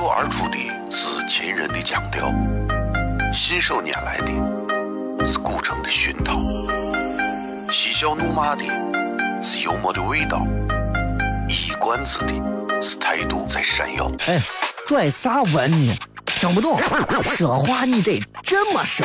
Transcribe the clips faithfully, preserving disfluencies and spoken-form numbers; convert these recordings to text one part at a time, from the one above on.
刻而出的是秦人的腔调，信手拈来的是古城的熏陶，嬉笑怒骂的是幽默的味道，一冠子的是态度在闪耀。哎，拽啥文你听不懂，说话你得这么说。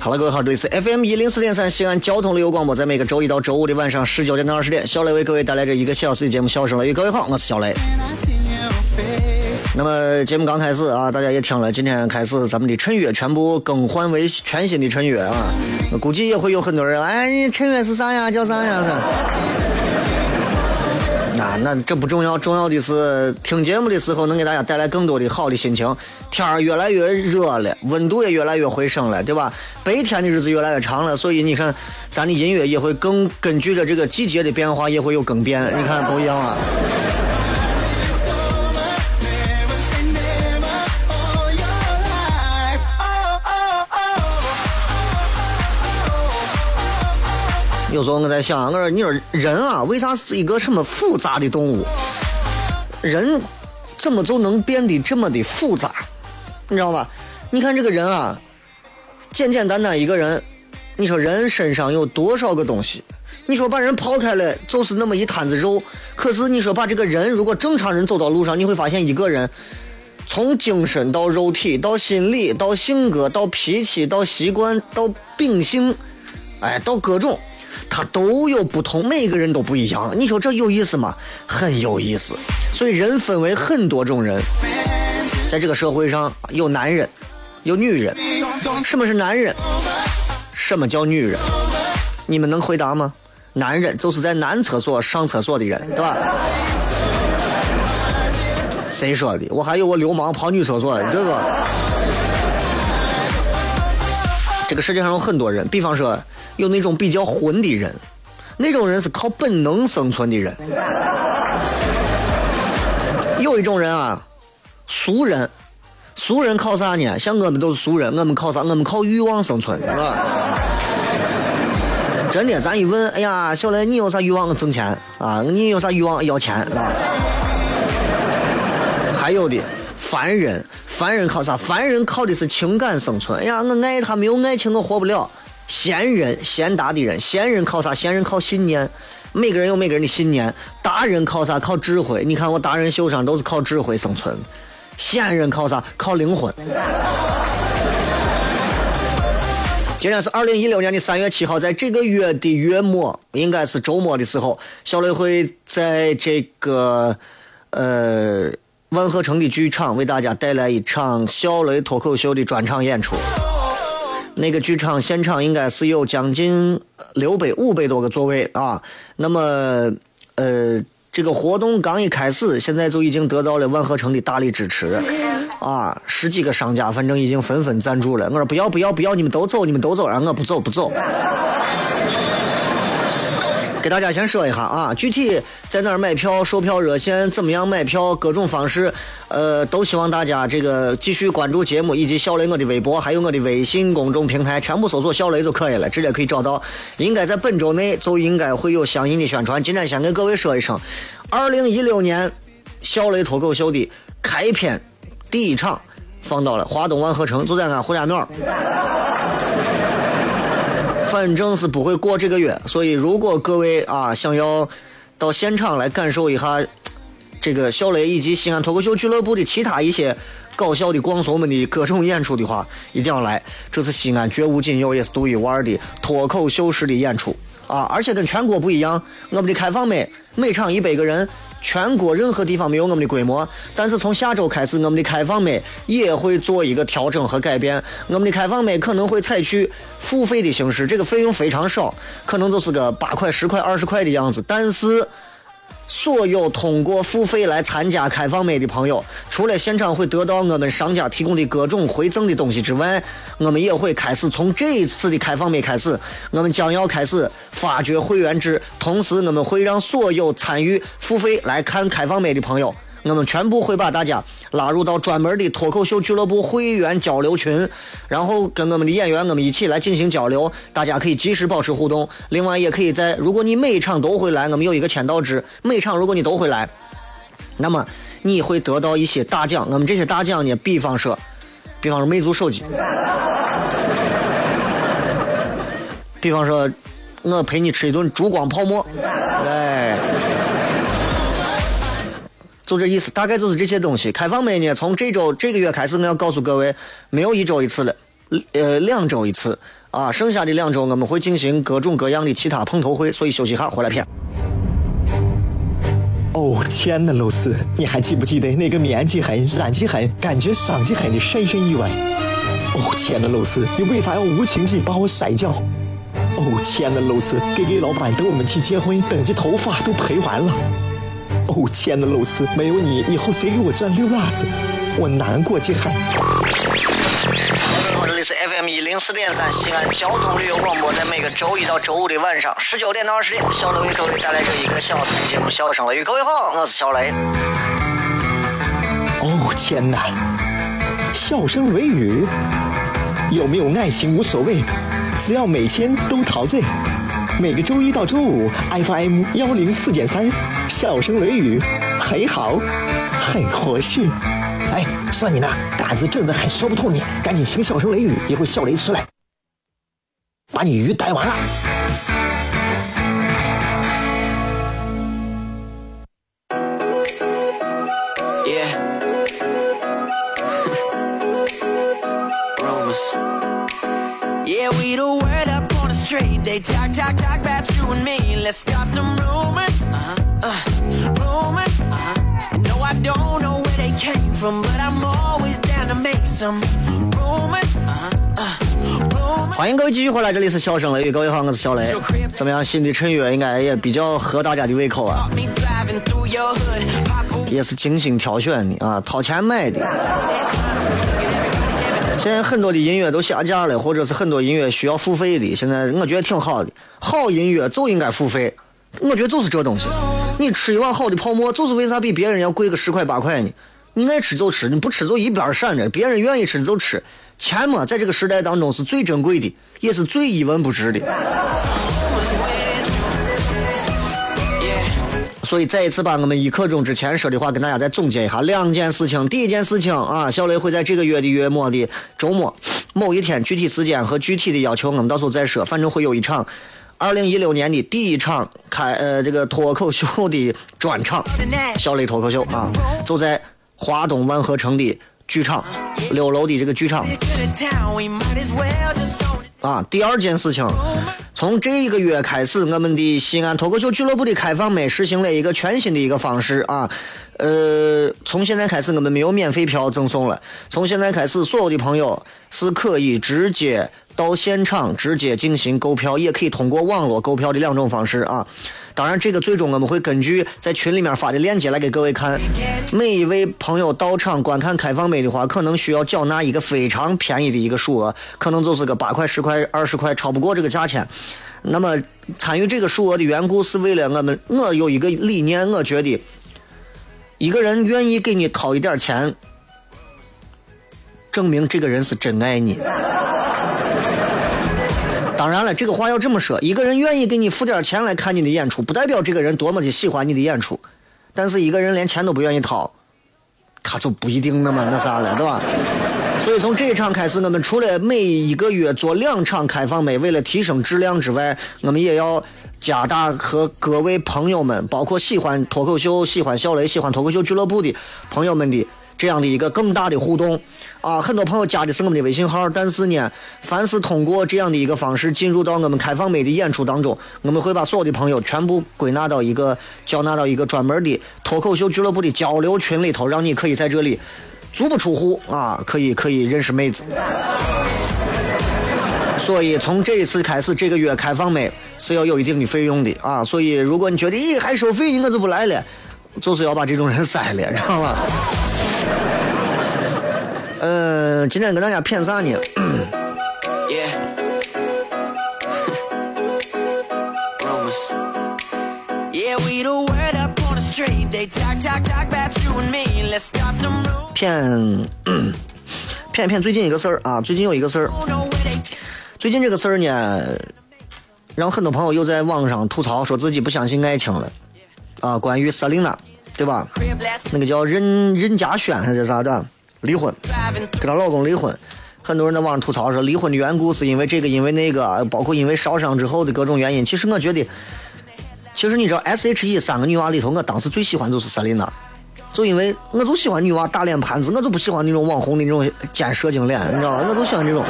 好了，各位好，这里是 F M 一零四点三西安交通旅游广播，在每个周一到周五的晚上十九点到二十点，小雷为各位带来这一个小时的节目《笑声雷雨》。各位好，我是小雷。那么节目刚开始啊，大家也听了，今天开始咱们的陈月全部更换为全新的陈月啊，估计也会有很多人，哎，陈月是啥呀？叫啥呀？那那这不重要，重要的是听节目的时候能给大家带来更多的好的心情。天儿越来越热了，温度也越来越回升了，对吧？白天的日子越来越长了，所以你看咱的音乐也会更根据着这个季节的变化也会有更变，你看不一样啊。有时候我在想，我说你说人啊，为啥是一个这么复杂的动物？人怎么就能变得这么的复杂？你知道吧？你看这个人啊，简简单单一个人，你说人身上有多少个东西？你说把人抛开了，就是那么一摊子肉。可是你说把这个人，如果正常人走到路上，你会发现一个人，从精神到肉体，到心理，到性格，到脾气，到习惯，到秉性，哎，到各种。他都有不同，每个人都不一样，你说这有意思吗？很有意思。所以人分为很多种人，在这个社会上有男人有女人。什么是男人？什么叫女人？你们能回答吗？男人就是在男厕所上厕所的人，对吧？谁说的？我还有我流氓跑女厕所的，对吧？这个世界上有很多人，比方说有那种比较混的人，那种人是靠本能生存的人。有一种人啊，俗人，俗人靠啥呢？像我们都是俗人，我们靠啥？我们靠欲望生存，是吧？真的，咱一问，哎呀，小雷，你有啥欲望？挣钱啊？你有啥欲望？要钱啊？还有的。凡人，凡人靠啥？凡人靠的是情感生存。哎呀，我爱他，没有爱情我活不了。闲人，闲达的人，闲人靠啥？闲人靠信念。每个人有每个人的信念。达人靠啥？靠智慧。你看我达人秀上都是靠智慧生存。闲人靠啥？靠灵魂。今天是二零一六年的三月七号，在这个月的月末，应该是周末的时候，小雷会在这个呃。万和城的剧场为大家带来一场小雷脱口秀的专场演出。那个剧场现场应该是有将近六百五百多个座位啊。那么呃这个活动刚一开始，现在就已经得到了万和城的大力支持啊，十几个商家反正已经纷纷赞助了。我说不要不要不要，你们都走你们都走，然后我不走不走。给大家先说一下啊，具体在哪儿买票、售票热线怎么样买票，各种方式，呃，都希望大家这个继续关注节目，以及小雷我的微博，还有我的微信公众平台，全部搜索小雷就可以了，直接可以找到。应该在本周内就应该会有相应的宣传。今天先跟各位说一声，二零一六年小雷脱口秀的开篇第一场放到了华东万和城，就在俺胡家庙。反正是不会过这个月，所以如果各位啊想要到现场来感受一下这个小雷以及西安脱口秀俱乐部的其他一些搞笑的光手们的各种演出的话，一定要来。这次西安绝无仅有，也是独一无二的脱口秀式的演出啊！而且跟全国不一样，我们的开放麦每场一百个人，全国任何地方没有我们的规模。但是从下周开始，我们的开放麦也会做一个调整和改变。我们的开放麦可能会采取付费的形式，这个费用非常少，可能就是个八块、十块、二十块的样子。但是所有通过付费来参加开放麦的朋友，除了现场会得到我们商家提供的各种回赠的东西之外，我们也会开始从这一次的开放麦开始，我们将要开始发掘会员制，同时我们会让所有参与付费来看开放麦的朋友，我们全部会把大家拉入到专门的脱口秀俱乐部会员交流群，然后跟我们的演员我们一起来进行交流，大家可以及时保持互动。另外也可以在，如果你每场都会来，我们有一个签到制，每场如果你都会来，那么你会得到一些大奖。我们这些大奖呢，比方说比方说魅族手机，比方说我陪你吃一顿烛光泡沫，对，就这意思，大概就是这些东西。开放麦呢，从这周这个月开始，我们要告诉各位，没有一周一次了，呃，两周一次啊。剩下的两周，我们会进行各种各样的其他碰头会，所以休息一下，回来片。哦，天哪，老师，你还记不记得那个年纪狠、染气狠、感觉赏气狠的深深意外？哦，天哪，老师，你为啥要无情地把我甩掉？哦，天哪，老师，给给老板等我们去结婚，等这头发都赔完了。哦，天哪，露丝，没有你，以后谁给我赚六辣子？我难过极了。好，这里是 F M 一零四点三西安交通旅游广播，在每个周一到周五的晚上十九点到二十点，小雷为各位带来这一个小时的节目《笑声雷雨》。各位好，我是小雷。哦，天哪，笑声雷雨，有没有爱情无所谓，只要每天都陶醉。每个周一到周五 F M 一零四点三 笑声雷雨，很好，很合适。哎，算你呢，杆子正的还说不透你，赶紧请笑声雷雨，一会笑雷吃来把你鱼逮完了。They talk, talk, talk about you and me. Let's start some rumors, uh-huh. uh, rumors. Uh-huh. No, I don't know where they came from, but I'm always down to make some rumors. Uh-huh. uh, rumors. 欢迎各位继续回来，这里是笑声雷雨，各位好，我是小雷。怎么样，新的春月应该也比较合大家的胃口啊，也是精心挑选的啊，掏钱买的。现在很多的音乐都下架了，或者是很多音乐需要付费的，现在我觉得挺好的，好音乐就应该付费，我觉得就是这东西。你吃一碗好的泡馍，就是为啥比别人要贵个十块八块呢？你爱吃就吃，你不吃就一边闪着，别人愿意吃你就吃。钱嘛，在这个时代当中是最珍贵的，也是最一文不值的。所以再一次把我们一刻钟之前说的话跟大家再总结一下，两件事情。第一件事情啊，小雷会在这个月的月末的周末某一天，具体时间和具体的要求我们到时候再说，反正会有一场二零一六年的第一场开呃这个脱口秀的专场，小雷脱口秀啊，就在华东万和城的剧场六楼的这个剧场啊。第二件事情，从这个月开始，我们的西安脱口秀俱乐部的开放麦实行了一个全新的一个方式啊，呃，从现在开始我们没有免费票赠送了，从现在开始所有的朋友是可以直接到现场直接进行购票，也可以通过网络购票的两种方式啊。当然这个最终我们会根据在群里面发的链接来给各位看。每一位朋友到场观看开放麦的话，可能需要缴纳一个非常便宜的一个数额，可能就是个八块十块二十块，超不过这个价钱。那么参与这个数额的缘故是为了我们，我有一个理念，我觉得一个人愿意给你掏一点钱，证明这个人是真爱你。当然了，这个话要这么说，一个人愿意给你付点钱来看你的演出，不代表这个人多么的喜欢你的演出。但是一个人连钱都不愿意掏，他就不一定那么那啥了，对吧？所以从这一场开始，我们除了每一个月做两场开放麦，为了提升质量之外，我们也要加大和各位朋友们，包括喜欢脱口秀、喜欢小雷、喜欢脱口秀俱乐部的朋友们的这样的一个更大的互动啊。很多朋友加的是我们的微信号，但是呢，凡是通过这样的一个方式进入到我们开放麦的演出当中，我们会把所有的朋友全部归纳到一个交纳到一个专门的脱口秀俱乐部的交流群里头，让你可以在这里足不出户啊，可以可以认识妹子。所以从这一次开始，这个月开放麦是要有一定的费用的啊。所以如果你觉得咦还收费，你可就不来了，就是要把这种人塞了，知道吗？嗯，今天跟大家骗啥呢？骗骗骗最近一个事儿啊，最近有一个事儿。最近这个事儿呢，让很多朋友又在网上吐槽，说自己不相信爱情了啊。关于 Selina 对吧？那个叫任任嘉萱还是啥的，离婚，跟她老公离婚。很多人在网上吐槽说离婚的缘故是因为这个，因为那个，包括因为烧伤之后的各种原因。其实我觉得，其实你知道 S H E 三个女娃里头，我当时最喜欢就是 Selina， 就因为我就喜欢女娃大脸盘子，我就不喜欢那种网红的那种尖蛇精脸，你知道吧？我就喜欢这种。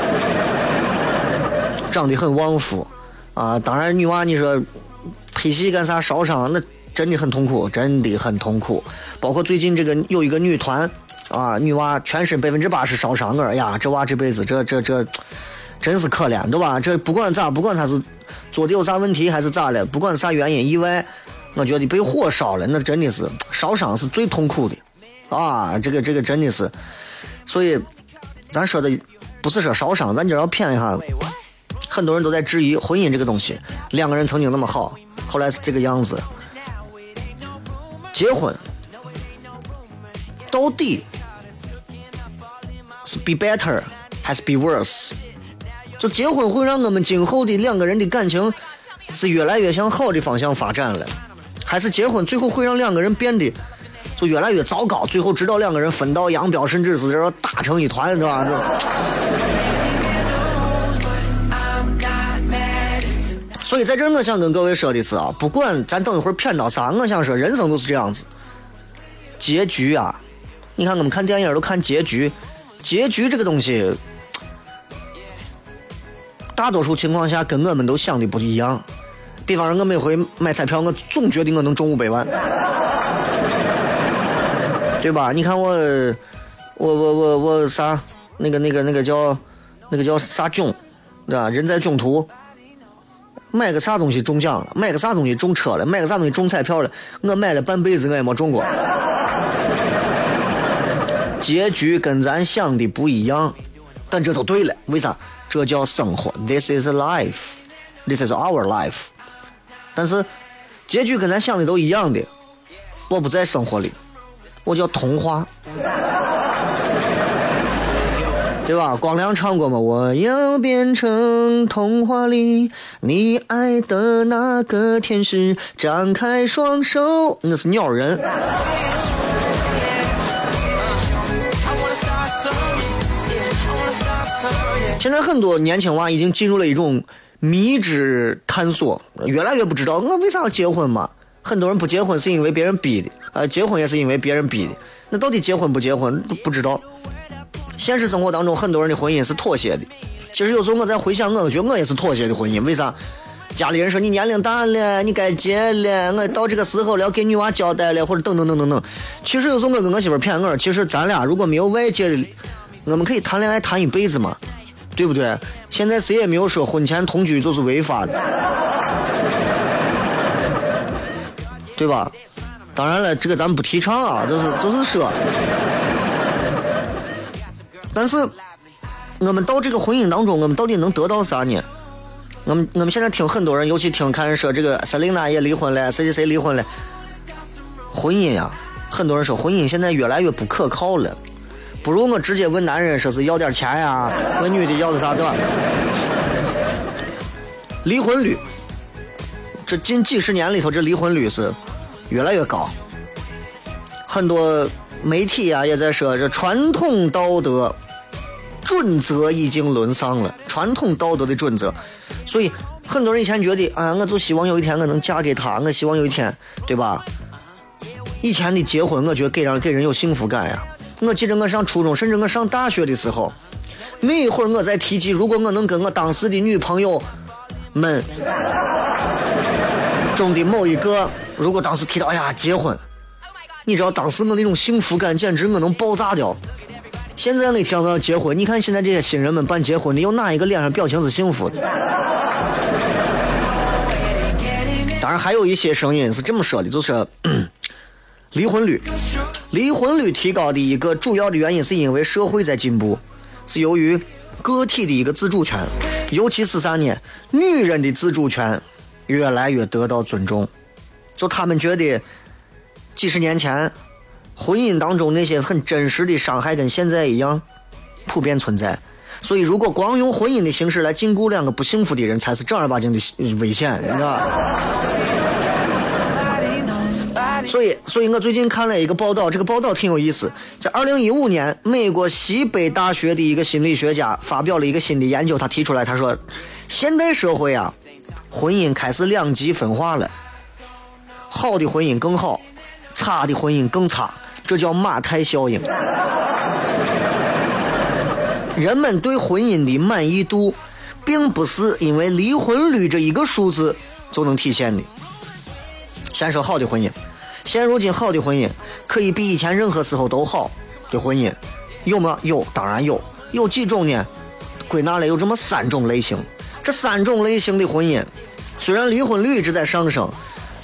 长得很旺夫啊，当然女娃你说脾气干啥烧伤，那真的很痛苦，真的很痛苦。包括最近这个又一个女团啊，女娃全身百分之八十烧伤，哎呀，这娃这辈子这这这真是可怜，对吧？这不管咋，不管他是做的有啥问题还是咋了，不管啥原因意外，我觉得被火烧了，那真的是烧伤是最痛苦的啊，这个这个真的是。所以咱说的不是说烧伤，咱就要骗一下。很多人都在质疑婚姻这个东西，两个人曾经那么好，后来是这个样子。结婚到底是 be better 还是 be worse？ 就结婚会让我们今后的两个人的感情是越来越向好的方向发展了，还是结婚最后会让两个人变得就越来越糟糕，最后直到两个人分道扬镳，甚至是打成一团，是吧？所以在这儿我想跟各位说的是啊，不管咱等一会儿骗到啥，我想说人生都是这样子，结局啊，你看我们看电影都看结局，结局这个东西，大多数情况下跟我们都想的不一样。比方说我每回买彩票，我总觉得我能中五百万，对吧？你看我，我我我我啥那个那个那个叫那个叫啥囧，对吧？人在囧途。买个啥东西中奖了，买个啥东西中车了，买个啥东西中彩票了，我买了半辈子我也没中过。结局跟咱想的不一样，但这都对了。为啥？这叫生活 ，This is life, This is our life。但是结局跟咱想的都一样的，我不在生活里，我叫童话，对吧？光良唱过吗？我要变成童话里你爱的那个天使，展开双手，那是鸟人。现在很多年轻娃已经进入了一种迷之探索，越来越不知道我为啥要结婚嘛。很多人不结婚是因为别人逼的，呃，结婚也是因为别人逼的。那到底结婚不结婚不知道。现实生活当中，很多人的婚姻是妥协的。其实有时候我在回想，我觉得我也是妥协的婚姻。为啥？家里人说你年龄大了，你该结了，我到这个时候了，给女娃交代了，或者等等等等等。其实有时候我跟我媳妇骗我，其实咱俩如果没有外界的，我们可以谈恋爱谈一辈子嘛，对不对？现在谁也没有说婚前同居就是违法的，对吧？当然了，这个咱们不提倡啊，都是都是说。但是我们到这个婚姻当中，我们到底能得到啥呢？我们我们现在听很多人，尤其听看人说这个 Selina 也离婚了，谁谁谁离婚了。婚姻呀、啊，很多人说婚姻现在越来越不可靠了，不如我直接问男人说是要点钱呀、啊，问女的要个啥段。离婚率，这近几十年里头，这离婚率是越来越高，很多。媒体啊也在说，这传统道德准则已经沦丧了，传统道德的准则。所以很多人以前觉得啊，我就希望有一天我能嫁给他，我希望有一天，对吧？以前的结婚我觉得给人给人有幸福感呀、啊，我记得我上初中，甚至我上大学的时候，那会儿我在提及，如果我能跟我当时的女朋友们中的某一个，如果当时提到哎呀结婚，你知道当时我那种幸福感简直我能爆炸掉。现在那条我要结婚，你看现在这些新人们办结婚，你有哪一个脸上表情是幸福的？当然还有一些声音是这么说的，就是离婚率离婚率提高的一个主要的原因是因为社会在进步，是由于个体的一个自主权，尤其十三年女人的自主权越来越得到尊重。就他们觉得几十年前婚姻当中那些很真实的伤害跟现在一样普遍存在，所以如果光用婚姻的形式来禁锢两个不幸福的人，才是正儿八经的危险，你知道吧？所以所以我最近看了一个报道，这个报道挺有意思。在二零一五年，美国西北大学的一个心理学家发表了一个新的研究，他提出来，他说现代社会啊，婚姻开始两极分化了，好的婚姻更好，差的婚姻更差，这叫马太效应。人们对婚姻的满意度并不是因为离婚率这一个数字就能体现的。先说好的婚姻，现如今好的婚姻可以比以前任何时候都好的婚姻有吗？有，当然有。有几种呢？归纳了有这么三种类型。这三种类型的婚姻虽然离婚率一直在上升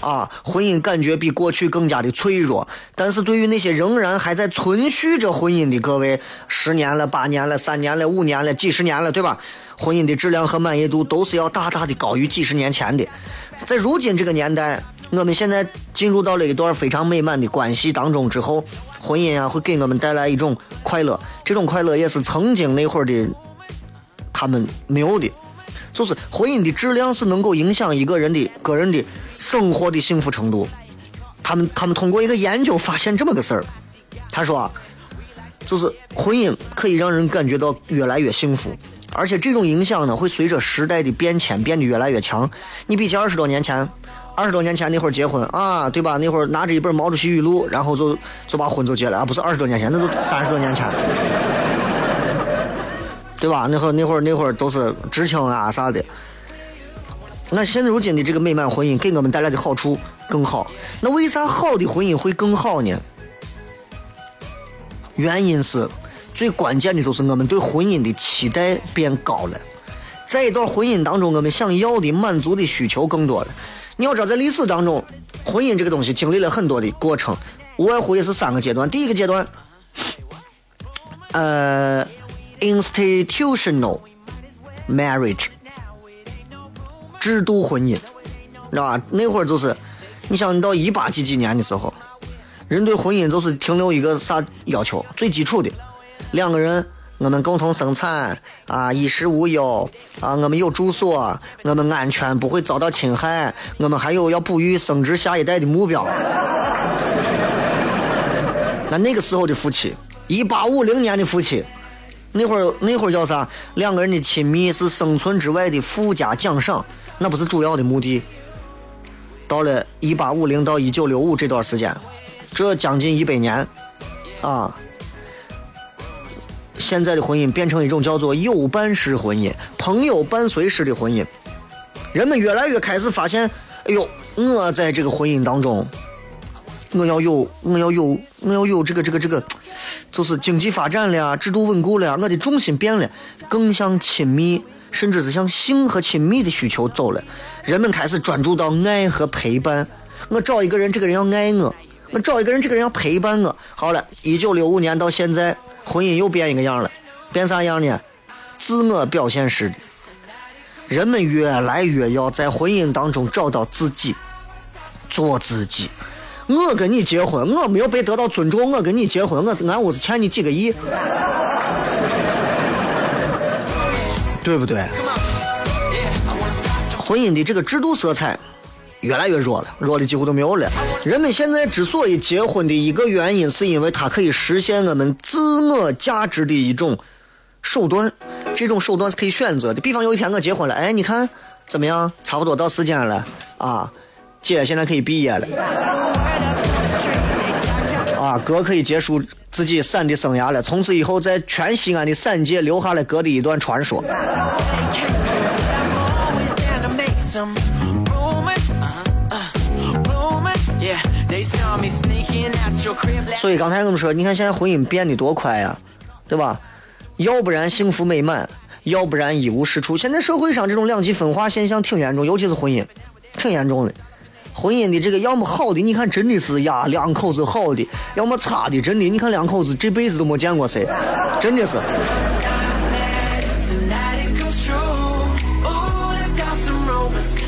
啊，婚姻感觉比过去更加的脆弱，但是对于那些仍然还在存续着婚姻的各位，十年了、八年了、三年了、五年了、几十年了，对吧？婚姻的质量和满意度都是要大大的高于几十年前的。在如今这个年代，我们现在进入到了一段非常美满的关系当中之后，婚姻啊会给我们带来一种快乐，这种快乐也是曾经那会儿的他们没有的。就是婚姻的质量是能够影响一个人的个人的生活的幸福程度。他们他们通过一个研究发现这么个事儿，他说啊，就是婚姻可以让人感觉到越来越幸福，而且这种影响呢会随着时代的变迁变得越来越强。你比起二十多年前，二十多年前那会儿结婚啊，对吧？那会儿拿着一本毛主席语录，然后就就把婚就结了啊，不是二十多年前，那都三十多年前。对吧？那会儿那会儿那会儿都是知青啊啥的。那现在如今的这个美满婚姻给我们带来的好处更好。那为啥好的婚姻会更好呢？原因是最关键的就是我们对婚姻的期待变高了。在一段婚姻当中，我们想要的满足的需求更多了。你要知道，在历史当中，婚姻这个东西经历了很多的过程，无外乎也是三个阶段。第一个阶段，呃。institutional marriage 制度婚姻，知道吧？那会儿就是你想你到一八几几年的时候，人对婚姻就是停留一个啥要求，最基础的，两个人我们共同生产啊，衣食无忧啊，我们有住所，我们安全不会遭到侵害，我们还有要哺育生殖下一代的目标。那那个时候的夫妻，一八五零年的夫妻，那会儿那会儿叫啥？两个人的亲密是生存之外的附加奖赏，那不是主要的目的。到了一八五零到一九六五这段时间，这将近一百年，啊，现在的婚姻变成一种叫做友伴式婚姻、朋友伴随式的婚姻。人们越来越开始发现，哎呦，我在这个婚姻当中，我要有，我要有，我要有这个这个这个。就是经济发展了呀，制度稳固了呀，我的重心变了，更向亲密，甚至是向性和亲密的需求走了。人们开始专注到爱和陪伴。我找一个人，这个人要爱我；我找一个人，这个人要陪伴我。好了，一九六五年到现在，婚姻又变一个样了，变啥样呢？自我表现式的。人们越来越要在婚姻当中找到自己，做自己。我跟你结婚，我没有被得到尊重。我跟你结婚，我俺我是欠你几个亿，对不对？婚姻的这个制度色彩越来越弱了，弱的几乎都没有了。人们现在之所以结婚的一个原因，是因为它可以实现我们自我价值的一种手段。这种手段是可以选择的。比方有一天我结婚了，哎，你看怎么样？差不多到时间了啊。姐现在可以毕业了啊，哥可以结束自己散的生涯了，从此以后在全西安的散界留下了哥的一段传说。所以刚才我们说，你看现在婚姻变得多快呀、啊，对吧？要不然幸福美满，要不然一无是处。现在社会上这种两极分化现象挺严重，尤其是婚姻，挺严重的。婚姻的这个要么好的，你看真的是呀，两口子好的；要么差的，真的，你看两口子这辈子都没见过谁，真的是。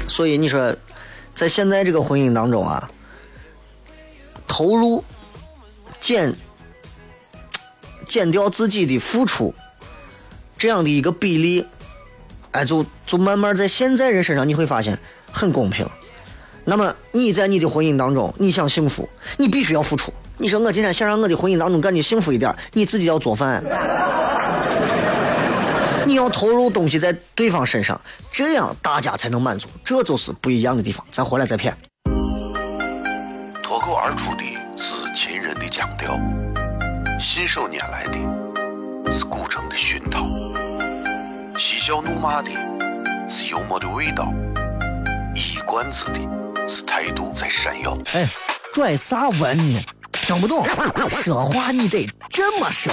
所以你说，在现在这个婚姻当中啊，投入减减掉自己的付出，这样的一个比例，哎，就就慢慢在现在人身上你会发现很公平。那么你在你的婚姻当中，你想幸福，你必须要付出。你说我今天想让我的婚姻当中感觉幸福一点，你自己要做饭，你要投入东西在对方身上，这样大家才能满足，这就是不一样的地方。咱回来再骗。脱口而出的是秦人的腔调，信手拈来的是古城的熏陶，嬉笑怒骂的是幽默的味道，一冠子的是态度在闪耀。哎，拽啥文你听不懂，说话你得这么说。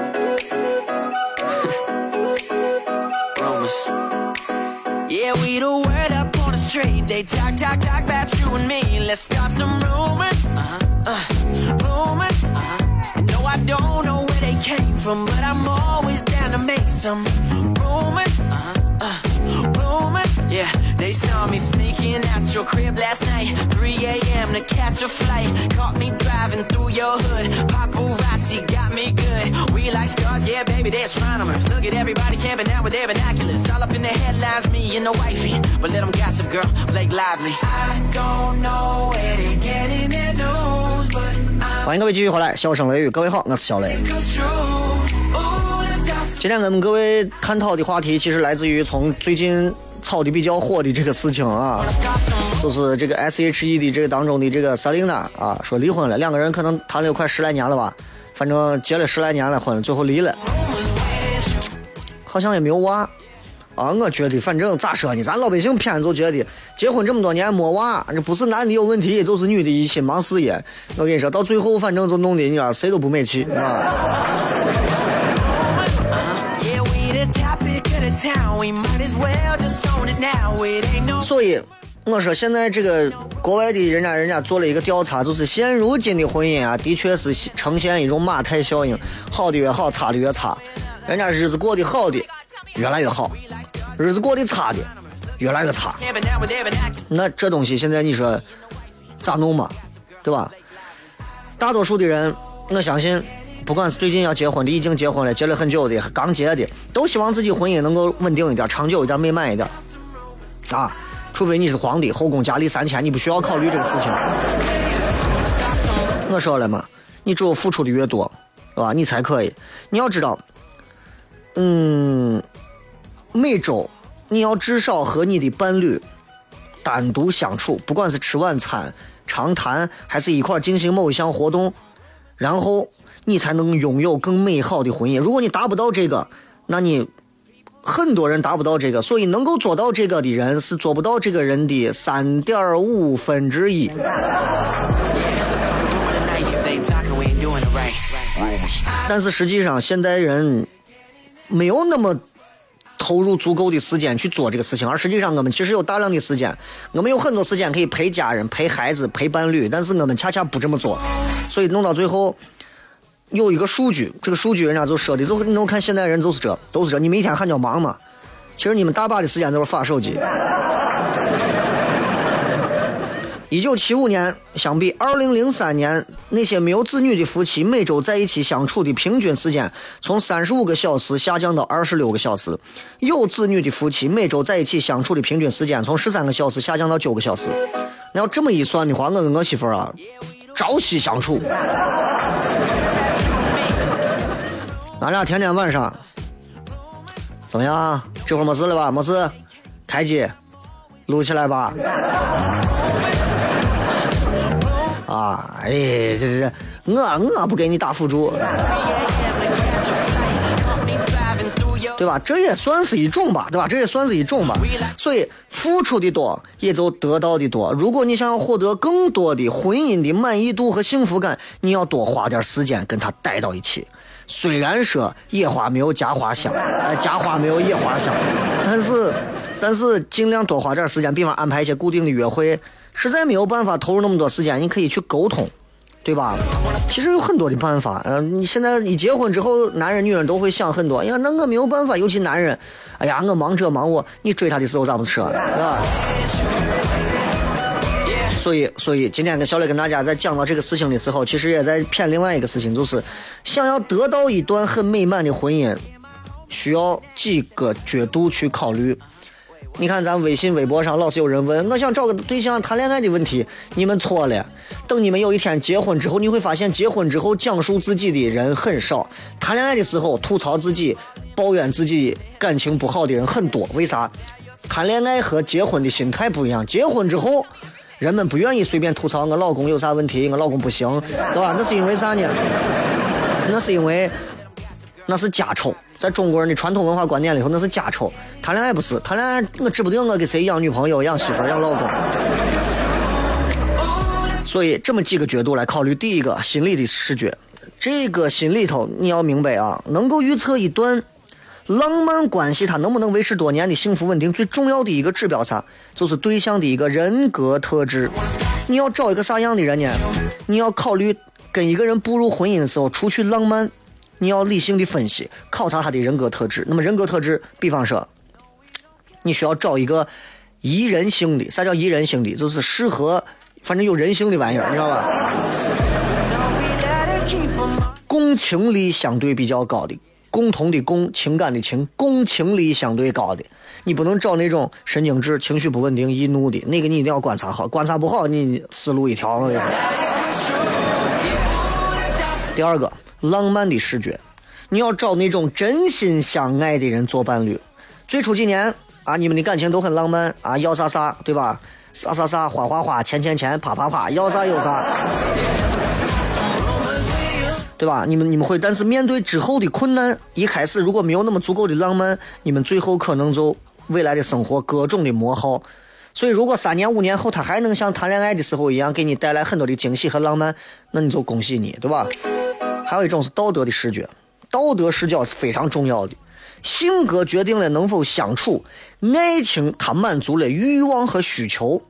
Yeah, we the word up on the street. They talk, talk, talk about you and me. Let's start some rumors, uh-huh. uh, rumors. Uh-huh. And no, I don't know where they came from, but I'm always down to make some rumors, uh-huh. uh, rumors. Yeah, they saw me sneaking out your crib last night, three a.m. to catch a flight. Caught me driving through your hood. Paparazzi got me good. We like stars, yeah, baby, they're astronomers. Look at everybody camping out with their binoculars. All up in the headlines, me and the wifey. But let them gossip, girl, Blake Lively. I don't know where they're getting their news, but I'm... 欢迎各位继续回来，笑声雷雨，各位好，我是小雷。今天咱们各位探讨的话题，其实来自于从最近炒的比较火的这个事情啊，就是这个 S H E 的这个当中的这个 Selina 啊，说离婚了，两个人可能谈了有快十来年了吧，反正结了十来年了婚，最后离了，好像也没有娃啊。我觉得反正咋说呢，咱老百姓偏见就觉得结婚这么多年没娃，这不是男的有问题，就是女的一心忙事业。我跟你说，到最后反正就弄得你啊，谁都不美气啊。所以我说现在这个国外的人家人家做了一个调查，就是现如今的婚姻啊，的确是呈现一种马太效应，好的越好，差的越差。人家日子过得好的越来越好，日子过得差的越来越差。那这东西现在你说咋弄嘛，对吧？大多数的人我相信，不管是最近要结婚的，已经结婚了，结了很久的，刚结的，都希望自己婚姻能够稳定一点，长久一点，美满一点啊！除非你是皇帝，后宫佳丽三千，你不需要考虑这个事情。我说了嘛，你只有付出的越多，对吧？你才可以。你要知道，嗯，每周你要至少和你的伴侣单独相处，不管是吃晚餐、长谈，还是一块进行某一项活动，然后你才能拥有更美好的婚姻。如果你达不到这个，那你很多人达不到这个，所以能够做到这个的人是做不到这个人的三点五分之一。但是实际上，现代人没有那么投入足够的时间去做这个事情，而实际上我们其实有大量的时间，我们有很多时间可以陪家人、陪孩子、陪伴侣，但是我们恰恰不这么做，所以弄到最后。有一个数据，这个数据人家就说的，就你能看现代人就是这，都是这。你们一天看叫忙嘛，其实你们大把的时间都是发手机。一九七五年，相比二零零三年，那些没有子女的夫妻每周在一起相处的平均时间从三十五个小时下降到二十六个小时，有子女的夫妻每周在一起相处的平均时间从十三个小时下降到九个小时。那要这么一算的话，我跟我媳妇儿啊朝夕相处，咱俩天天晚上怎么样？这会儿没事了吧？没事，开机录起来吧。啊，哎，这这这，我我不给你打辅助，对吧？这也算是一种吧，对吧？这也算是一种吧。所以付出的多，也就得到的多。如果你想要获得更多的婚姻的满意度和幸福感，你要多花点时间跟他待到一起。虽然说野花没有假花香，哎，假花没有野花香，但是但是尽量多花点时间，比方安排一些固定的约会。实在没有办法投入那么多时间，你可以去沟通，对吧？其实有很多的办法。嗯、呃，你现在一结婚之后，男人女人都会想很多。哎呀，那我没有办法，尤其男人，哎呀，我忙这忙我，你追他的时候咋不吃啊？对吧？所以，所以今天跟小磊跟大家在讲到这个事情的时候，其实也在骗另外一个事情，就是想要得到一段很美满的婚姻，需要几个角度去考虑。你看咱微信微博上老是有人问我想找个对象谈恋爱的问题，你们错了。等你们有一天结婚之后，你会发现结婚之后讲述自己的人很少，谈恋爱的时候吐槽自己抱怨自己感情不好的人很多。为啥？谈恋爱和结婚的心态不一样，结婚之后人们不愿意随便吐槽我老公有啥问题，我老公不行，对吧？那是因为啥呢？那是因为那是家丑，在中国人的传统文化观念里头，那是家丑。谈恋爱不是，谈恋爱我指不定我给谁养女朋友、养媳妇、养老公。所以这么几个角度来考虑。第一个，心理的视觉，这个心里头你要明白啊，能够预测一段浪漫关系它能不能维持多年的幸福稳定，最重要的一个指标啥，就是对象的一个人格特质。你要找一个啥样的人呢？你要考虑跟一个人步入婚姻的时候，除去浪漫，你要理性的分析考察他的人格特质。那么人格特质，比方说你需要找一个宜人性的，啥叫宜人性的？就是适合反正有人性的玩意儿，你知道吧？共情力相对比较高的，共同的共，情感的情，共情力相对高的。你不能找那种神经质情绪不稳定易怒的，那个你一定要观察好，观察不好你思路一条。第二个，浪漫的视觉，你要找那种真心相爱的人做伴侣。最初几年啊，你们的感情都很浪漫啊，要啥啥，对吧？啥啥啥，花花花，钱钱钱，啪啪啪，要啥有啥，对吧？你们你们会，但是面对之后的困难，一开始如果没有那么足够的浪漫，你们最后可能就未来的生活各种的磨耗。所以如果三年五年后他还能像谈恋爱的时候一样给你带来很多的惊喜和浪漫，那你就恭喜你，对吧？还有一种是道德的视觉，道德视角是非常重要的。性格决定了能否相处，爱情它满足了欲望和需求。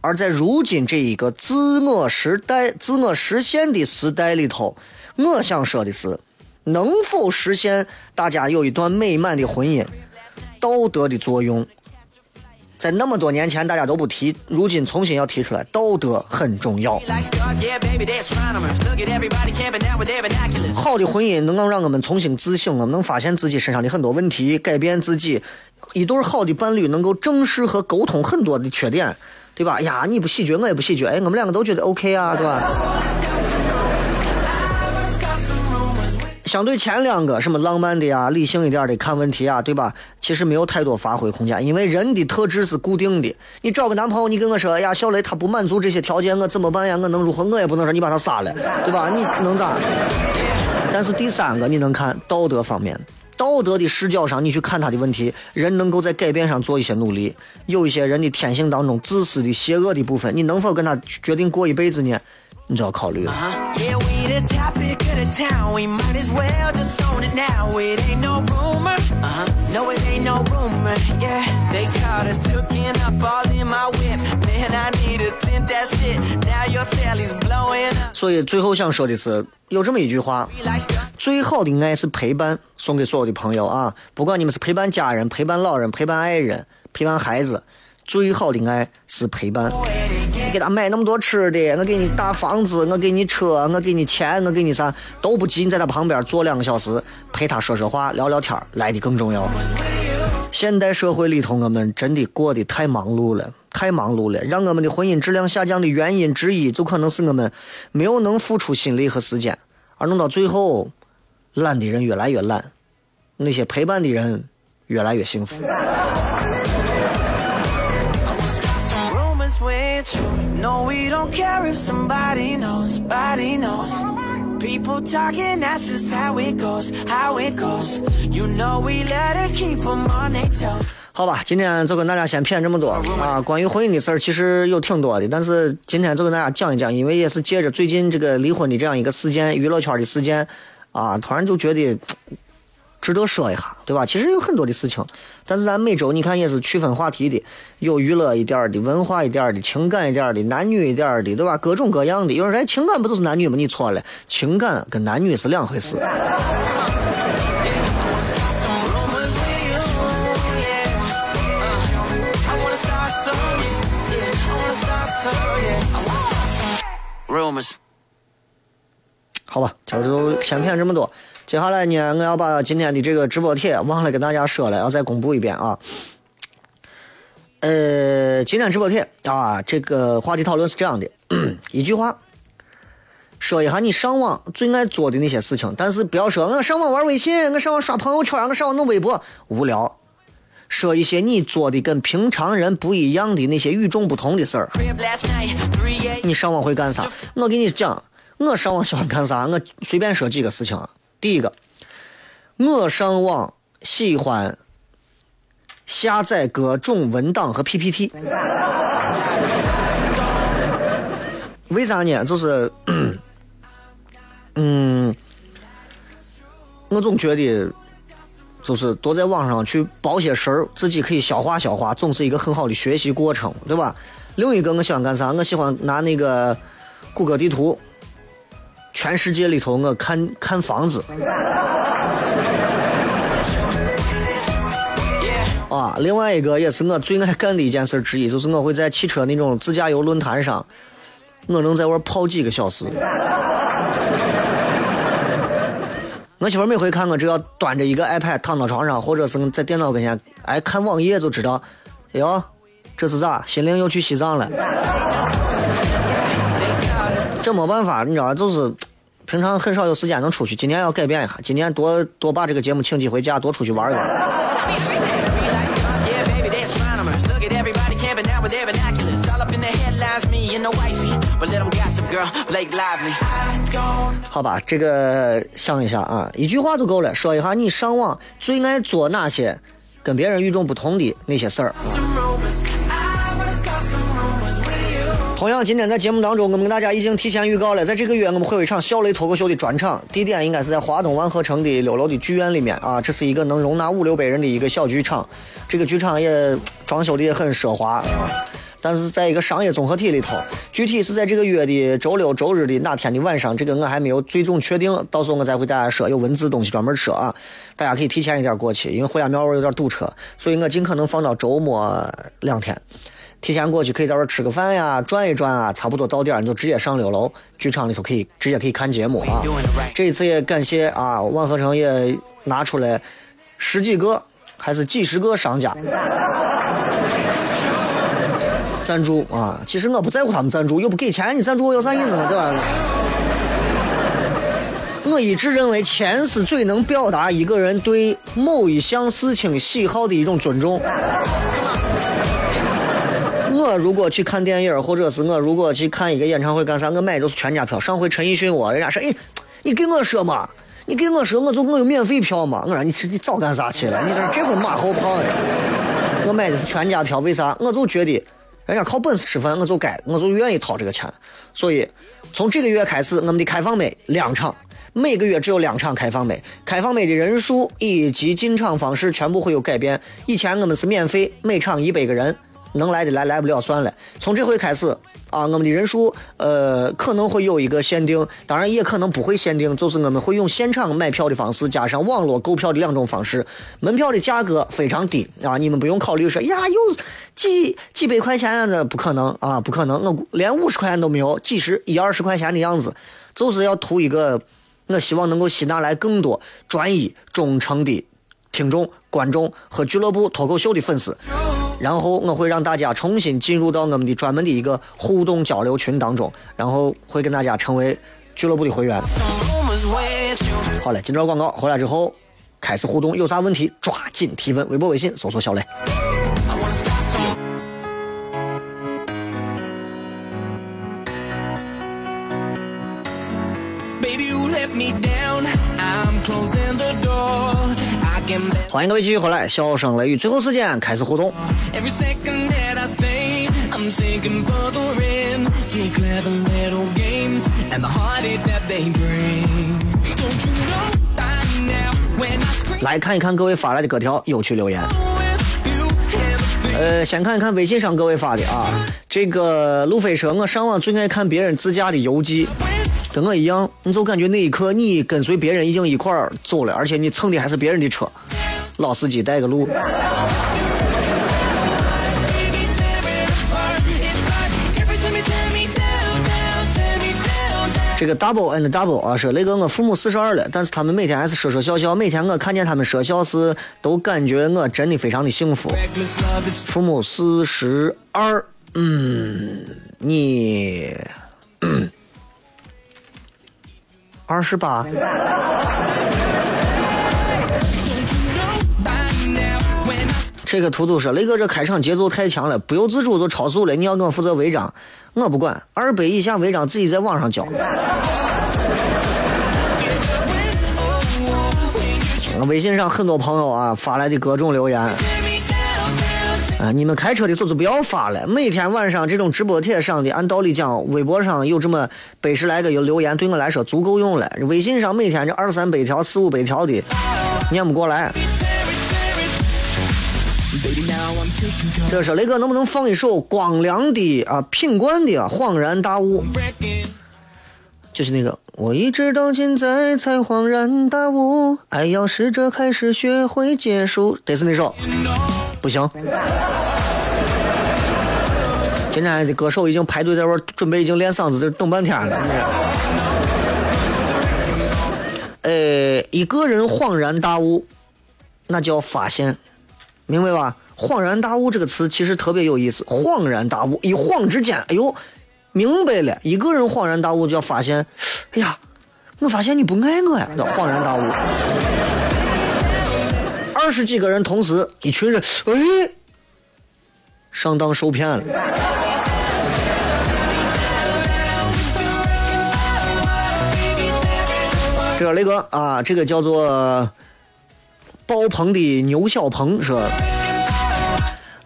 而在如今这一个自我时代、自我实现的时代里头，我想说的是，能否实现大家有一段美满的婚姻，道德的作用，在那么多年前大家都不提，如今重新要提出来，道德很重要。好的婚姻能够让我们重新自省，我们能发现自己身上的很多问题，改变自己。一对好的伴侣能够正视和沟通很多的缺点，对吧？呀，你不细觉我也不细觉，哎，我们两个都觉得 OK 啊，对吧？相对前两个什么浪漫的呀、理性一点的看问题啊，对吧？其实没有太多发挥空间，因为人的特质是固定的。你找个男朋友，你跟我说呀，小雷他不满足这些条件，我怎么办呀？我能如何？我也不能说你把他杀了，对吧？你能咋？但是第三个，你能看道德方面，道德的视角上，你去看他的问题，人能够在改变上做一些努力。有一些人的天性当中自私的、邪恶的部分，你能否跟他决定过一辈子呢？你就要考虑了。所以最后想说的是，有这么一句话，最好的爱是陪伴，送给所有的朋友啊，不管你们是陪伴家人、陪伴老人、陪伴爱人、陪伴孩子，最好的爱是陪伴。给他买那么多吃的，我给你大房子，我给你车，我给你钱，我给你啥都不急，你在他旁边坐两个小时陪他说说话聊聊天来的更重要。现代社会里头我们真的过得太忙碌了，太忙碌了，让我们的婚姻质量下降的原因之一就可能是我们没有能付出心力和时间，而弄到最后懒的人越来越懒，那些陪伴的人越来越幸福。No, we don't care if somebody knows, body knows. People talking, that's just how it goes, how it goes. You know we let it keep them on their toes. 好吧，今天就跟大家先骗这么多啊。关于婚姻的事儿，其实有挺多的，但是今天就跟大家讲一讲，因为也是借着最近这个离婚的这样一个事件，娱乐圈的事件啊，突然就觉得值得说一下，对吧？其实有很多的事情，但是咱每周你看也是区分话题的，有娱乐一点的，文化一点的，情感一点的，男女一点的，对吧？各种各样的。有人说情感不都是男女吗？你错了，情感跟男女是两回事。好吧，这就先骗这么多。接下来呢，我要把今天的这个直播帖忘了跟大家说了，要再公布一遍啊。呃，今天直播帖啊，这个话题讨论是这样的，一句话，说一下你上网最爱做的那些事情，但是不要说我上网玩微信，我上网刷朋友圈，我上网弄微博，无聊。说一些你做的跟平常人不一样的那些与众不同的事儿。你上网会干啥？我给你讲，我上网喜欢干啥？我随便说几个事情啊。第一个，我上网喜欢下载各种文档和 P P T。 为啥呢？就是嗯，我总觉得就是多在网上去保些神儿，自己可以消化消化，总是一个很好的学习过程，对吧？另一个我喜欢干啥？我喜欢拿那个谷歌地图，全世界里头我看看房子啊。另外一个也是我最爱干的一件事之一，就是我会在汽车那种自驾游论坛上，我能在玩泡几个小时。我媳妇每回看我只要端着一个 iPad 躺到床上，或者是在电脑跟前哎看网页，就知道哟这是啥心灵又去西藏了。这没办法，你知道，就是平常很少有时间能出去，今年要改变一下，今年多多把这个节目请几回家，多出去玩一玩。好吧，这个想一下啊，一句话就够了，说一下你上网最爱做那些跟别人与众不同的那些事儿。同样，今天在节目当中，我们跟大家已经提前预告了，在这个月我们会有一场笑雷脱口秀的专场，地点应该是在华东万和城的六楼的剧院里面啊，这是一个能容纳五六百人的一个小剧场，这个剧场也装修的也很奢华啊，但是在一个商业综合体里头，具体是在这个月的周六周日的那天的晚上，这个我还没有最终确定，到时候我再会大家说，有文字东西专门说啊，大家可以提前一点过去，因为回家庙有点堵车，所以我尽可能放到周末两天。提前过去可以在这吃个饭呀，转一转啊，差不多到点你就直接上六楼剧场里头，可以直接可以看节目啊。这一次也感谢啊，万和城也拿出来十几个还是几十个商家赞助啊。其实我不在乎他们赞助，又不给钱，你赞助我有啥意思呢？对吧？我一直认为钱是最能表达一个人对某一项事情喜好的一种尊重。我如果去看电影，或者是我如果去看一个演唱会干啥，我买都是全家票。上回陈奕迅我，人家说，哎，你给我说嘛，你给我说，我就我有免费票嘛。我说你你早干啥去了？你说这会马后炮呀？我买的是全家票，为啥？我就觉得人家靠本事吃饭，我就该，我就愿意掏这个钱。所以从这个月开始，我们的开放麦两场，每个月只有两场开放麦，开放麦的人数以及进场方式全部会有改变。以前我们是免费，每场一百个人。能来的来，来不了算了。从这回开始啊，我们的人数呃可能会有一个限定，当然也可能不会限定，就是我们会用现场卖票的方式加上网络购票的两种方式。门票的价格非常低啊，你们不用考虑说呀又几几百块钱的，不可能啊，不可能，我连五十块钱都没有，几十一二十块钱的样子，就是要图一个我希望能够吸纳来更多专一忠诚的听众、观众和俱乐部脱口秀的粉丝，然后我会让大家重新进入到我们的专门的一个互动交流群当中，然后会跟大家成为俱乐部的会员。好嘞，今朝广告回来之后开始互动，有啥问题抓紧提问，微博微信搜索小雷。欢迎各位继续回来，笑声雷雨，最后时间开始互动。来看一看各位发来的各条有趣留言。呃，先看一看微信上各位发的啊，这个路飞蛇，我上网最爱看别人自驾的游记。跟我一样，你就感觉那一刻你跟随别人已经一块儿走了，而且你蹭的还是别人的车，老司机带个路。这个 double and double 啊，是雷哥，我父母四十二了，但是他们每天还是说说笑笑，每天我看见他们说笑时，都感觉我真的非常的幸福。父母四十二，嗯，你。嗯二十八，这个图图说，雷哥这开场节奏太强了，不由自主就超速了，你要跟我负责违章，我不管，二百以下违章自己在网上交。微信上很多朋友啊发来的各种留言啊，你们开车的时候就不要发了，每天晚上这种直播帖上的，按道理讲微博上有这么百十来个有留言，对我来说足够用了，微信上每天这二三百条四五百条的念不过来。这是雷哥能不能放一首广良的啊品冠的啊恍然大悟，就是那个我一直到现在才恍然大悟，爱要试着开始学会结束，得是那首不行。现在的歌手已经排队在外准备，已经连嗓子等半天了。呃，一个人恍然大悟，那叫发现，明白吧？恍然大悟这个词其实特别有意思，恍然大悟，一晃之间，哎呦，明白了。一个人恍然大悟叫发现，哎呀，我发现你不爱我呀，叫恍然大悟。二十几个人同时，一群人，哎，上当受骗了。这个雷哥啊，这个叫做包棚的牛小鹏说，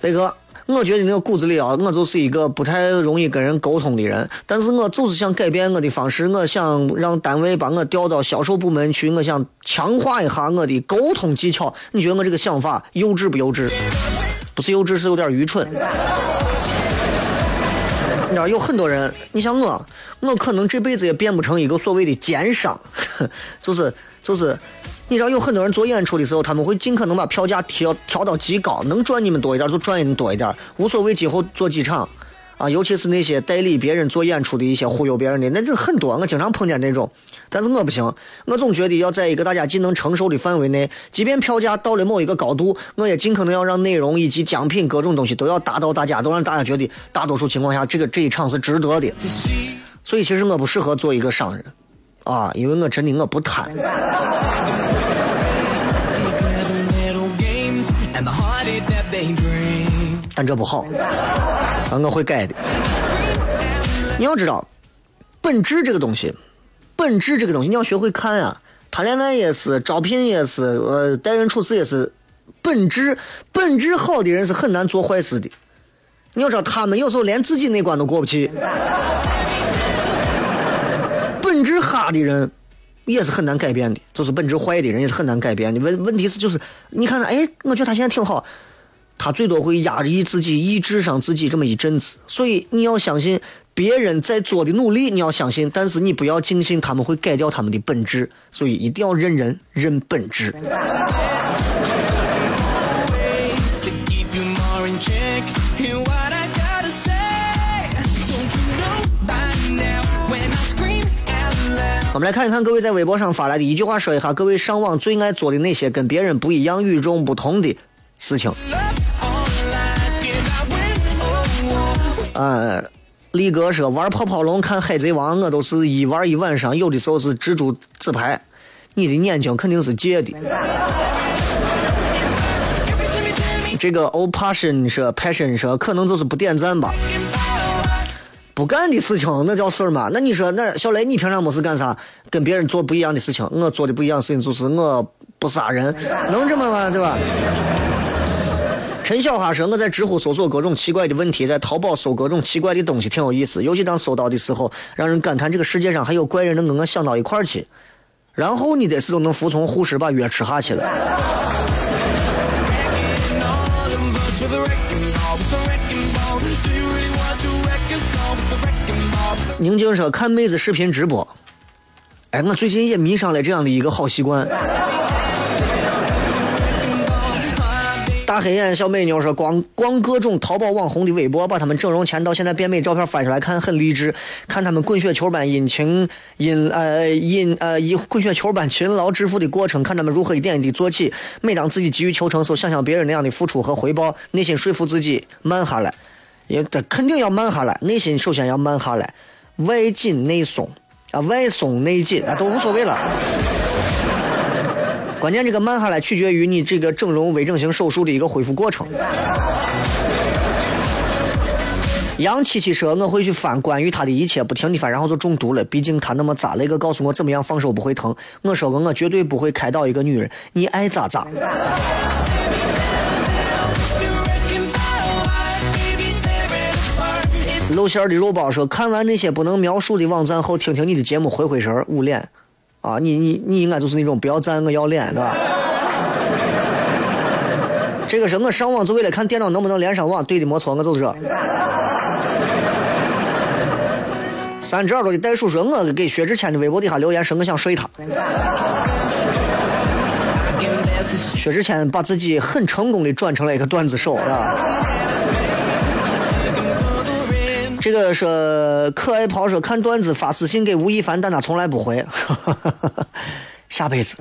雷哥，我觉得那个骨子里啊，我就是一个不太容易跟人沟通的人，但是我就是想改变我的方式，我想让单位把我调到销售部门去，我想强化一下我的沟通技巧。你觉得我这个想法幼稚不幼稚？不是幼稚，是有点愚蠢。你知道有很多人，你想我，我可能这辈子也变不成一个所谓的奸商，就是就是。你知道有很多人做演出的时候，他们会尽可能把票价调调到极高，能赚你们多一点就赚你们多一点，无所谓今后做几场啊，尤其是那些代理别人做演出的一些忽悠别人的，那就是很多，我经常碰见那种。但是我不行，我总觉得要在一个大家既能承受的范围内，即便票价到了某一个高度，我也尽可能要让内容以及奖品各种东西都要达到大家，都让大家觉得大多数情况下这个这一场是值得的。所以其实我不适合做一个商人啊，因为我真的我不贪。但这不好，我会改的。你要知道，本质这个东西，本质这个东西你要学会看啊，谈恋爱也是，招聘也是，呃，待人处事也是，本质本质好的人是很难做坏事的。你要知道，他们有时候连自己那关都过不去。本质哈的人也是很难改变的，就是本质坏的人也是很难改变的。问问题是就是，你看，哎，我觉得他现在挺好，他最多会压抑自己，抑制上自己这么一阵子。所以你要相信别人在做的努力，你要相信，但是你不要轻信他们会改掉他们的本质。所以一定要认人，认本质。我们来看一看各位在微博上发来的一句话，说一下各位上网最爱做的那些跟别人不一样、与众不同的事情。呃，力哥说玩泡泡龙、看海贼王，我都是一玩一晚上，有的时候是蜘蛛纸牌。你的眼睛肯定是借的。这个 O passion 说 passion 说可能就是不点赞吧。不干的事情那叫事儿嘛？那你说，那小雷你平常没事干啥？跟别人做不一样的事情。我做的不一样的事情就是我不杀人，能这么吗？对吧？陈小哈说我在知乎搜索各种奇怪的问题，在淘宝搜各种奇怪的东西，挺有意思。尤其当搜到的时候，让人感叹这个世界上还有怪人能跟我想到一块儿去。然后你得是都能服从护食把约吃下去了。宁静说看妹子视频直播，哎，我最近也迷上了这样的一个好习惯。大黑眼小妹妞说光光各种淘宝网红的微博，把他们整容前到现在变美照片翻出来看，很励志。看他们滚雪球般引擎引呃引呃以滚雪球般勤劳致富的过程，看他们如何一点一滴做起。每当自己急于求成时，想想别人那样的付出和回报，内心说服自己慢下来，也肯定要慢下来，内心首先要慢下来。外紧内松啊，外松内紧啊，都无所谓了。关键这个慢下来取决于你这个整容伪整形手术的一个恢复过程。杨七七说我会去翻关于他的一切，不停地翻，然后就中毒了。毕竟他那么咋了一个告诉我怎么样放手不会疼，我说我绝对不会开导一个女人，你爱咋咋。露馅儿的肉包说看完那些不能描述的网站后，听听你的节目回回神捂脸啊，你你你应该就是那种不要沾个要脸，对吧？这个是我上网就为了看电脑能不能连上网，对的，没错，我就是这。三只耳朵的袋鼠说我给薛之谦的微博底下留言，说我想睡他。薛之谦把自己很成功的转成了一个段子手，是吧？这个是可爱跑者看段子发私信给吴亦凡，但他从来不回。下辈子。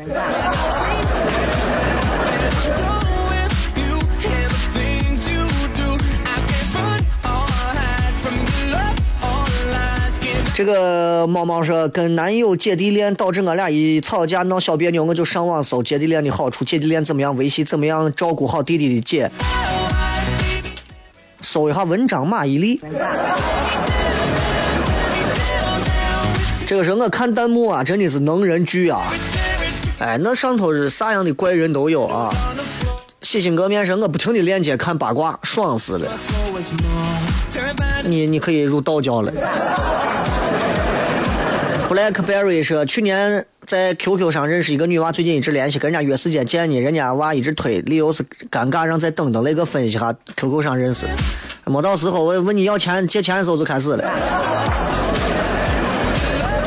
这个猫猫说跟男友姐弟恋导致我俩一吵架闹小别扭，我就上网搜姐弟恋的好处，姐弟恋怎么样维系，怎么样照顾好弟弟的姐。搜一下文章马伊琍。这个时候我看弹幕啊，真的是能人剧啊！哎，那上头是啥样的怪人都有啊！洗心革面时，我不停的链接看八卦，爽死了！你你可以入道教了。Blackberry 说，去年在 Q Q 上认识一个女娃，最近一直联系，跟人家约时间见你，人家娃一直推，理由是尴尬，让再等等，那个分析哈 Q Q 上认识，没到时候我问你要钱借钱的时候就开始了。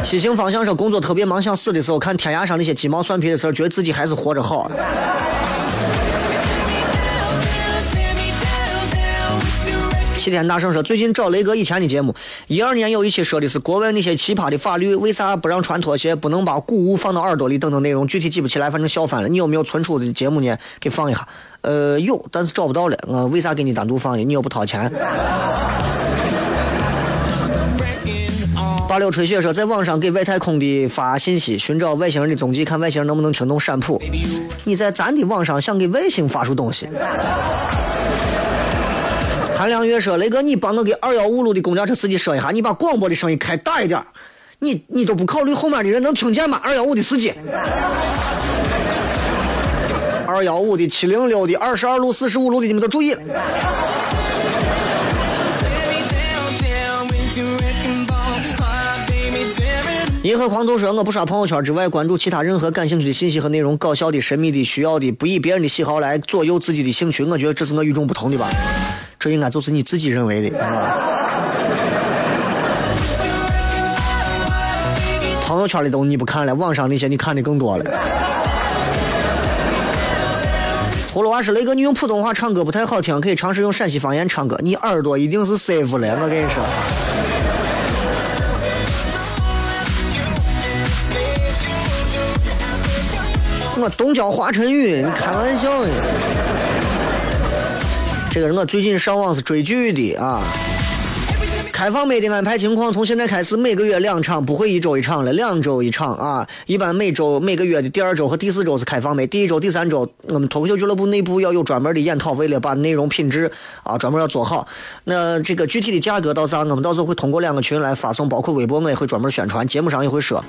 喜形方向说，工作特别忙像死的时候，看天涯上那些鸡毛蒜皮的事，觉得自己还是活着好。齐天大圣说：“最近找雷哥以前的节目，一二年有一期说的是国外那些奇葩的法律，为啥不让穿拖鞋，不能把谷物放到耳朵里等等内容，具体记不起来，反正笑翻了。你有没有存储的节目呢？给放一下。呃，有，但是找不到了。呃，为啥给你单独放？你又不掏钱。”八六锤血说，在网上给外太空的发信息，寻找外星人的踪迹，看外星人能不能听懂闪谱。你在咱的网上想给外星发出东西。韩良月说：“雷哥，你帮我给二幺五路的公交车司机说一下，你把广播的声音开大一点，你你都不考虑后面的人能听见吗？二幺五的司机，二幺五的、七零六的、二十二路、四十五路的，你们都注意。”银任何狂毒蛇，我不刷朋友圈之外，关注其他任何感兴趣的信息和内容，搞笑的、神秘的、需要的，不以别人的喜好来左右自己的兴趣，我觉得这是我与众不同的吧。这应该就是你自己认为的。朋友圈里都你不看了，网上那些你看的更多了。葫芦娃是雷哥，你用普通话唱歌不太好听，可以尝试用陕西方言唱歌，你耳朵一定是 safe 了，我跟你说。我东郊华晨宇，你开玩笑呢？这个人我最近上网是追剧的啊。开放妹的安排情况，从现在开始每个月两场，不会一周一场了，两周一场啊。一般每周每个月的第二周和第四周是开放妹，第一周、第三周，我们脱口秀俱乐部内部要有专门的研讨，为了把内容品质啊专门要做好。那这个具体的价格到啥，我们到时候会通过两个群来发送，包括微博我也会专门宣传，节目上也会说。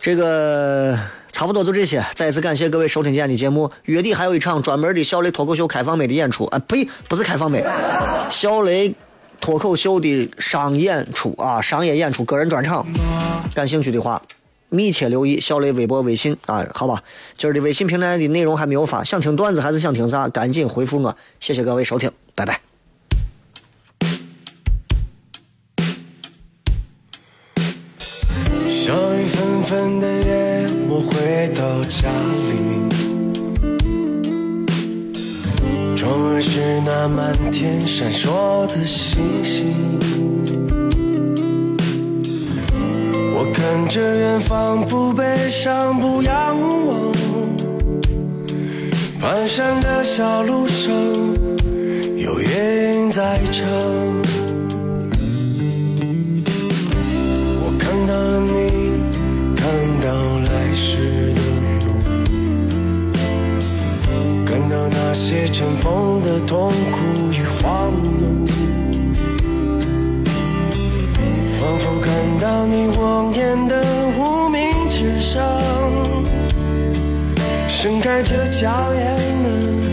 这个差不多就这些，再一次感谢各位收听今天的节目。月底还有一场专门的笑雷脱口秀开放妹的演出啊，呸，不是开放妹，笑雷。脱口秀的商演出啊，商业演出个人专场，感兴趣的话密切留意小雷微博微信啊，好吧，今儿的微信平台的内容还没有发，想听段子还是想听啥，赶紧回复我，谢谢各位收听，拜拜。小雨纷纷的夜，我回到家里，窗外是那满天闪烁的星星，我看着远方不悲伤不仰望，蹒跚的小路上有夜莺在唱，我看到了你，看到来时的路，看到那些尘封的痛苦与荒芜，仿佛看到你望眼的无名指上盛开着娇艳的